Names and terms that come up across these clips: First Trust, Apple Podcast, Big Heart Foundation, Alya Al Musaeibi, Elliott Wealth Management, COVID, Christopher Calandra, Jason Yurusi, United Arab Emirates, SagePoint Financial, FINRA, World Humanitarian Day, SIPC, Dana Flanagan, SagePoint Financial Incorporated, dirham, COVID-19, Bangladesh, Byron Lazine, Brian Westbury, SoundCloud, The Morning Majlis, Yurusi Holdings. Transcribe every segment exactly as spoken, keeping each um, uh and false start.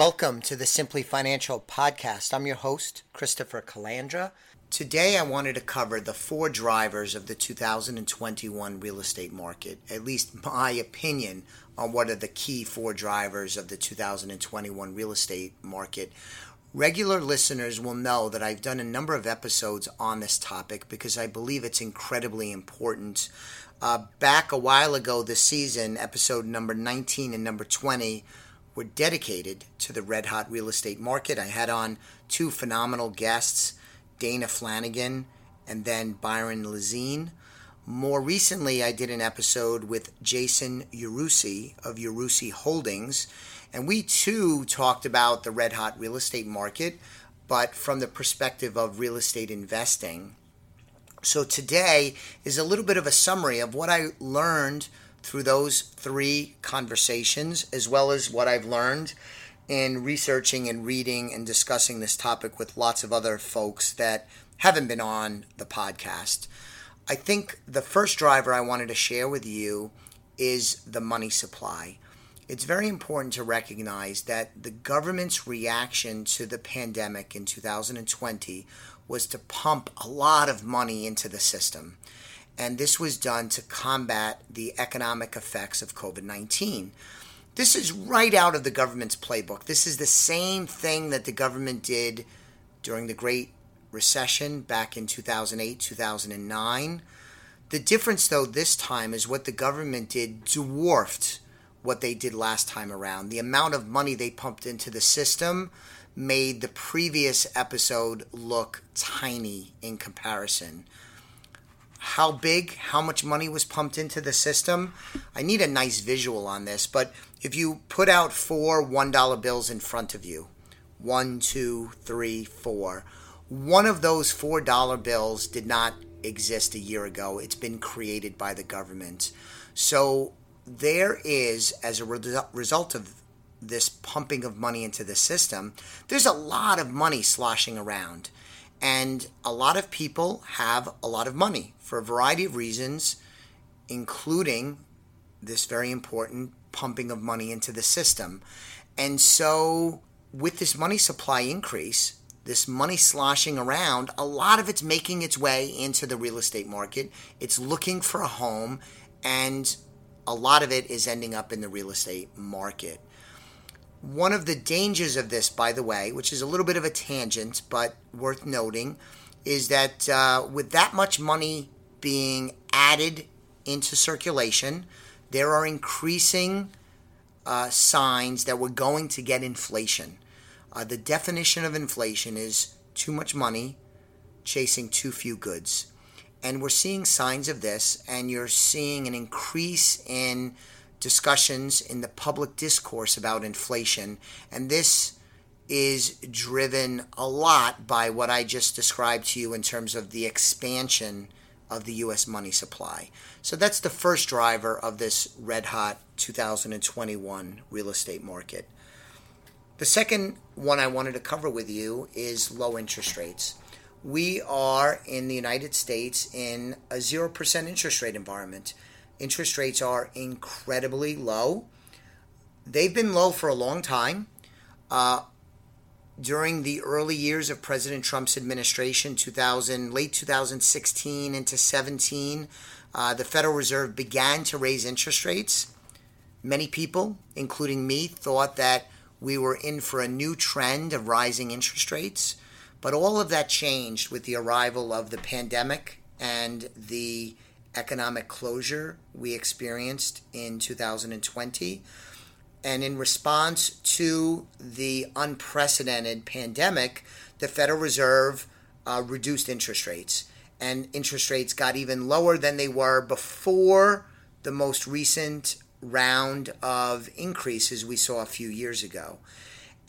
Welcome to the Simply Financial Podcast. I'm your host, Christopher Calandra. Today I wanted to cover the four drivers of the two thousand twenty-one real estate market, at least my opinion on what are the key four drivers of the two thousand twenty-one real estate market. Regular listeners will know that I've done a number of episodes on this topic because I believe it's incredibly important. Uh, back a while ago this season, episode number nineteen and number twenty were dedicated to the red-hot real estate market. I had on two phenomenal guests, Dana Flanagan and then Byron Lazine. More recently, I did an episode with Jason Yurusi of Yurusi Holdings, and we too talked about the red-hot real estate market, but from the perspective of real estate investing. So today is a little bit of a summary of what I learned through those three conversations, as well as what I've learned in researching and reading and discussing this topic with lots of other folks that haven't been on the podcast. I think the first driver I wanted to share with you is the money supply. It's very important to recognize that the government's reaction to the pandemic in two thousand twenty was to pump a lot of money into the system. And this was done to combat the economic effects of COVID nineteen. This is right out of the government's playbook. This is the same thing that the government did during the Great Recession back in two thousand eight, two thousand nine. The difference, though, this time is what the government did dwarfed what they did last time around. The amount of money they pumped into the system made the previous episode look tiny in comparison. How big, how much money was pumped into the system? I need a nice visual on this, but if you put out four one dollar bills in front of you, one, two, three, four, one of those four dollar bills did not exist a year ago. It's been created by the government. So there is, as a result of this pumping of money into the system, there's a lot of money sloshing around. And a lot of people have a lot of money for a variety of reasons, including this very important pumping of money into the system. And so with this money supply increase, this money sloshing around, a lot of it's making its way into the real estate market. It's looking for a home, and a lot of it is ending up in the real estate market. One of the dangers of this, by the way, which is a little bit of a tangent, but worth noting, is that uh, with that much money being added into circulation, there are increasing uh, signs that we're going to get inflation. Uh, the definition of inflation is too much money chasing too few goods. And we're seeing signs of this, and you're seeing an increase in discussions in the public discourse about inflation, and this is driven a lot by what I just described to you in terms of the expansion of the U S money supply. So that's the first driver of this red-hot two thousand twenty-one real estate market. The second one I wanted to cover with you is low interest rates. We are in the United States in a zero percent interest rate environment. Interest rates are incredibly low. They've been low for a long time. Uh, during the early years of President Trump's administration, two thousand, late twenty sixteen into seventeen, uh, the Federal Reserve began to raise interest rates. Many people, including me, thought that we were in for a new trend of rising interest rates. But all of that changed with the arrival of the pandemic and the economic closure we experienced in two thousand twenty. And in response to the unprecedented pandemic, the Federal Reserve uh, reduced interest rates. And interest rates got even lower than they were before the most recent round of increases we saw a few years ago.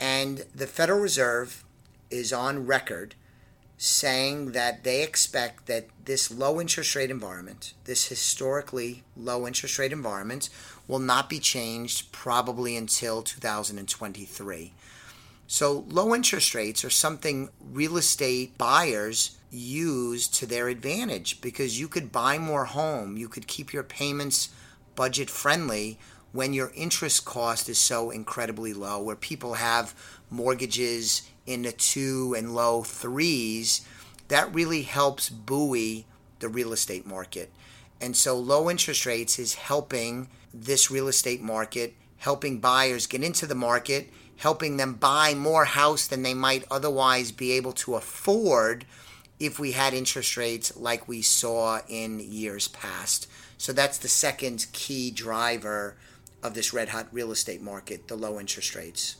And the Federal Reserve is on record saying that they expect that this low interest rate environment, this historically low interest rate environment, will not be changed probably until two thousand twenty-three. So low interest rates are something real estate buyers use to their advantage because you could buy more home, you could keep your payments budget friendly when your interest cost is so incredibly low, where people have mortgages in the two and low threes, that really helps buoy the real estate market. And so low interest rates is helping this real estate market, helping buyers get into the market, helping them buy more house than they might otherwise be able to afford if we had interest rates like we saw in years past. So that's the second key driver of this red-hot real estate market, the low interest rates.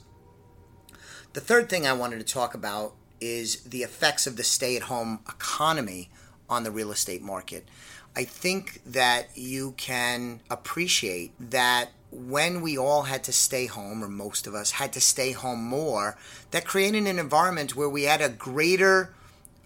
The third thing I wanted to talk about is the effects of the stay-at-home economy on the real estate market. I think that you can appreciate that when we all had to stay home, or most of us had to stay home more, that created an environment where we had a greater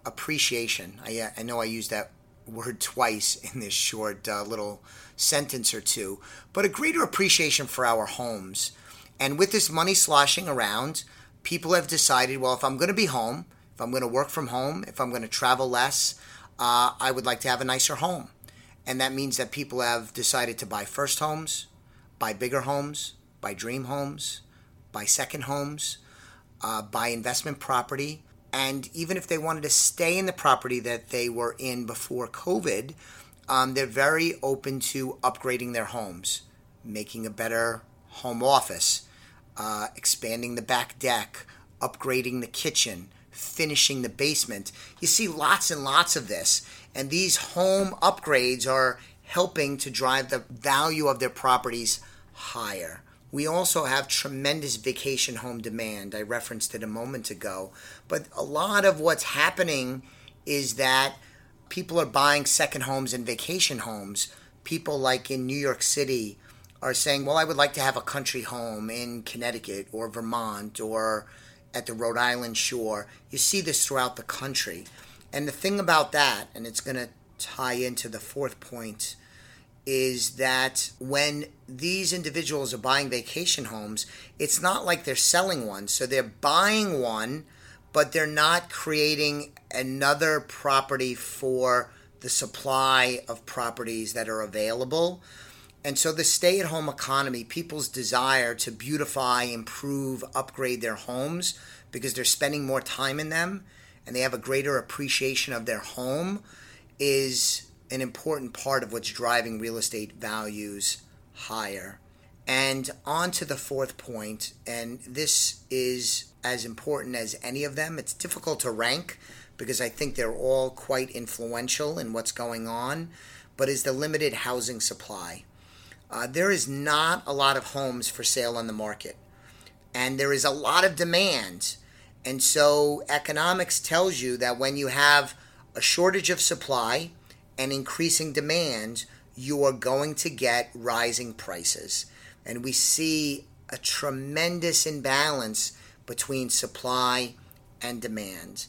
appreciation. I, I know I used that word twice in this short uh, little sentence or two, but a greater appreciation for our homes. And with this money sloshing around, people have decided, well, if I'm going to be home, if I'm going to work from home, if I'm going to travel less, uh, I would like to have a nicer home. And that means that people have decided to buy first homes, buy bigger homes, buy dream homes, buy second homes, uh, buy investment property. And even if they wanted to stay in the property that they were in before COVID, um, they're very open to upgrading their homes, making a better home office, uh, expanding the back deck, upgrading the kitchen, finishing the basement. You see lots and lots of this. And these home upgrades are helping to drive the value of their properties higher. We also have tremendous vacation home demand. I referenced it a moment ago. But a lot of what's happening is that people are buying second homes and vacation homes. People like in New York City are saying, well, I would like to have a country home in Connecticut or Vermont or at the Rhode Island shore. You see this throughout the country. And the thing about that, and it's going to tie into the fourth point, is that when these individuals are buying vacation homes, it's not like they're selling one. So they're buying one, but they're not creating another property for the supply of properties that are available. And so the stay-at-home economy, people's desire to beautify, improve, upgrade their homes because they're spending more time in them and they have a greater appreciation of their home, is an important part of what's driving real estate values higher. And on to the fourth point, and this is as important as any of them. It's difficult to rank because I think they're all quite influential in what's going on, but is the limited housing supply. Uh, there is not a lot of homes for sale on the market, and there is a lot of demand. And so economics tells you that when you have a shortage of supply and increasing demand, you are going to get rising prices. And we see a tremendous imbalance between supply and demand.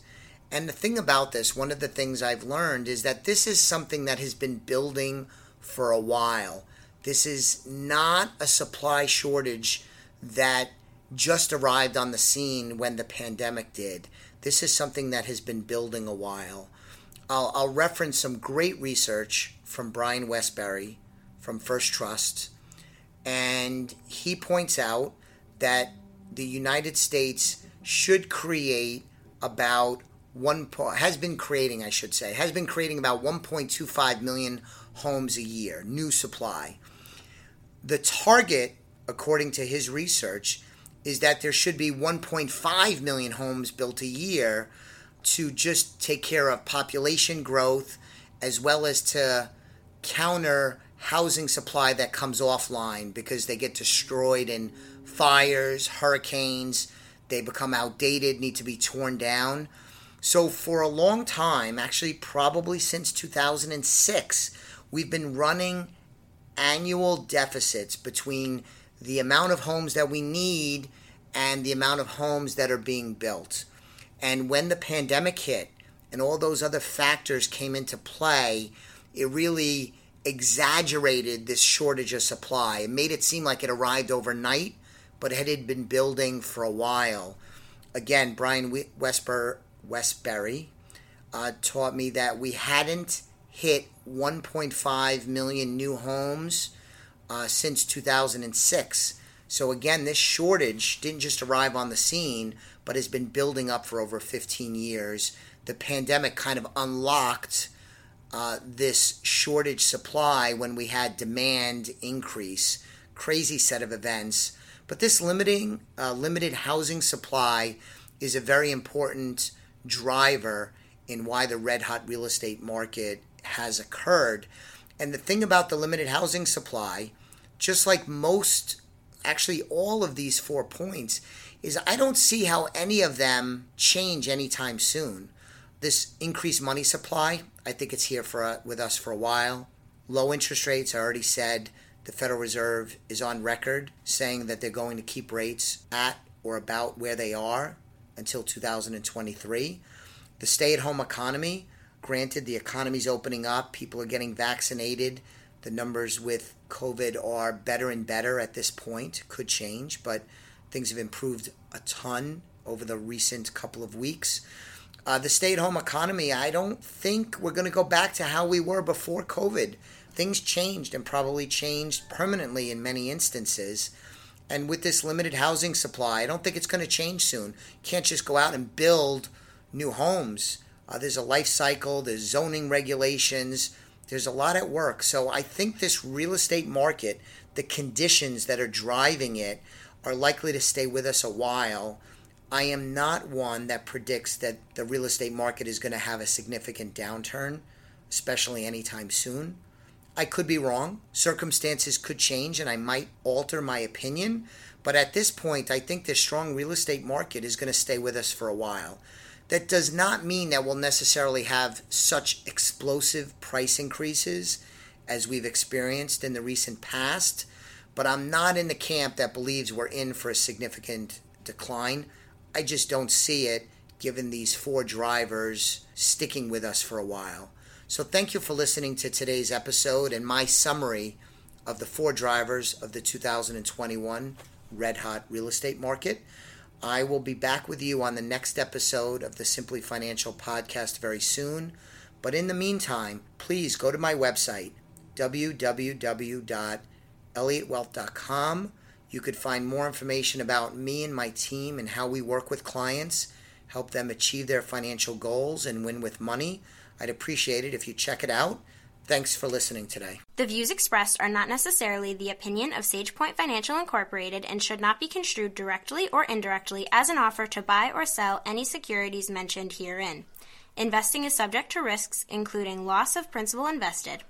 And the thing about this, one of the things I've learned is that this is something that has been building for a while. This is not a supply shortage that just arrived on the scene when the pandemic did. This is something that has been building a while. I'll, I'll reference some great research from Brian Westbury from First Trust, and he points out that the United States should create about one has been creating, I should say, has been creating about one point two five million homes a year, new supply. The target, according to his research, is that there should be one point five million homes built a year to just take care of population growth as well as to counter housing supply that comes offline because they get destroyed in fires, hurricanes, they become outdated, need to be torn down. So for a long time, actually probably since two thousand six, we've been running annual deficits between the amount of homes that we need and the amount of homes that are being built. And when the pandemic hit and all those other factors came into play, it really exaggerated this shortage of supply. It made it seem like it arrived overnight, but it had been building for a while. Again, Brian Westbury uh, taught me that we hadn't hit one point five million new homes uh, since two thousand six. So again, this shortage didn't just arrive on the scene, but has been building up for over fifteen years. The pandemic kind of unlocked uh, this shortage supply when we had demand increase. Crazy set of events. But this limiting, uh, limited housing supply is a very important driver in why the red hot real estate market has occurred. And the thing about the limited housing supply, just like most, actually all of these four points, is I don't see how any of them change anytime soon. This increased money supply, I think it's here for uh, with us for a while. Low interest rates, I already said. The Federal Reserve is on record saying that they're going to keep rates at or about where they are until two thousand twenty-three. The stay-at-home economy, granted the economy's opening up, people are getting vaccinated, the numbers with COVID are better and better at this point, could change, but things have improved a ton over the recent couple of weeks. Uh, the stay-at-home economy, I don't think we're going to go back to how we were before COVID. Things changed and probably changed permanently in many instances. And with this limited housing supply, I don't think it's going to change soon. You can't just go out and build new homes. Uh, there's a life cycle, there's zoning regulations, there's a lot at work. So I think this real estate market, the conditions that are driving it are likely to stay with us a while. I am not one that predicts that the real estate market is going to have a significant downturn, especially anytime soon. I could be wrong. Circumstances could change and I might alter my opinion. But at this point, I think this strong real estate market is going to stay with us for a while. That does not mean that we'll necessarily have such explosive price increases as we've experienced in the recent past. But I'm not in the camp that believes we're in for a significant decline. I just don't see it given these four drivers sticking with us for a while. So thank you for listening to today's episode and my summary of the four drivers of the two thousand twenty-one Red Hot Real Estate Market. I will be back with you on the next episode of the Simply Financial podcast very soon. But in the meantime, please go to my website, w w w dot elliott wealth dot com. You could find more information about me and my team and how we work with clients, help them achieve their financial goals and win with money. I'd appreciate it if you check it out. Thanks for listening today. The views expressed are not necessarily the opinion of SagePoint Financial Incorporated and should not be construed directly or indirectly as an offer to buy or sell any securities mentioned herein. Investing is subject to risks, including loss of principal invested.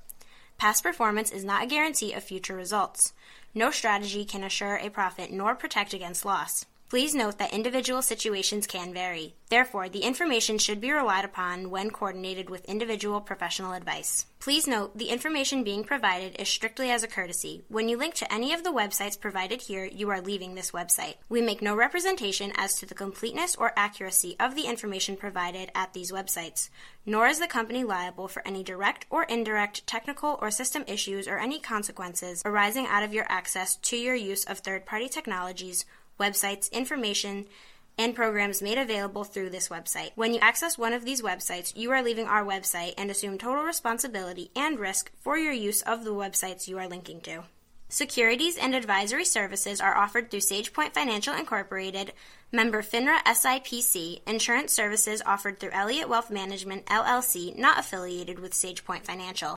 Past performance is not a guarantee of future results. No strategy can assure a profit nor protect against loss. Please note that individual situations can vary. Therefore, the information should be relied upon when coordinated with individual professional advice. Please note the information being provided is strictly as a courtesy. When you link to any of the websites provided here, you are leaving this website. We make no representation as to the completeness or accuracy of the information provided at these websites, nor is the company liable for any direct or indirect technical or system issues or any consequences arising out of your access to your use of third-party technologies, websites, information, and programs made available through this website. When you access one of these websites, you are leaving our website and assume total responsibility and risk for your use of the websites you are linking to. Securities and advisory services are offered through SagePoint Financial Incorporated, member FINRA S I P C, insurance services offered through Elliott Wealth Management, L L C, not affiliated with SagePoint Financial.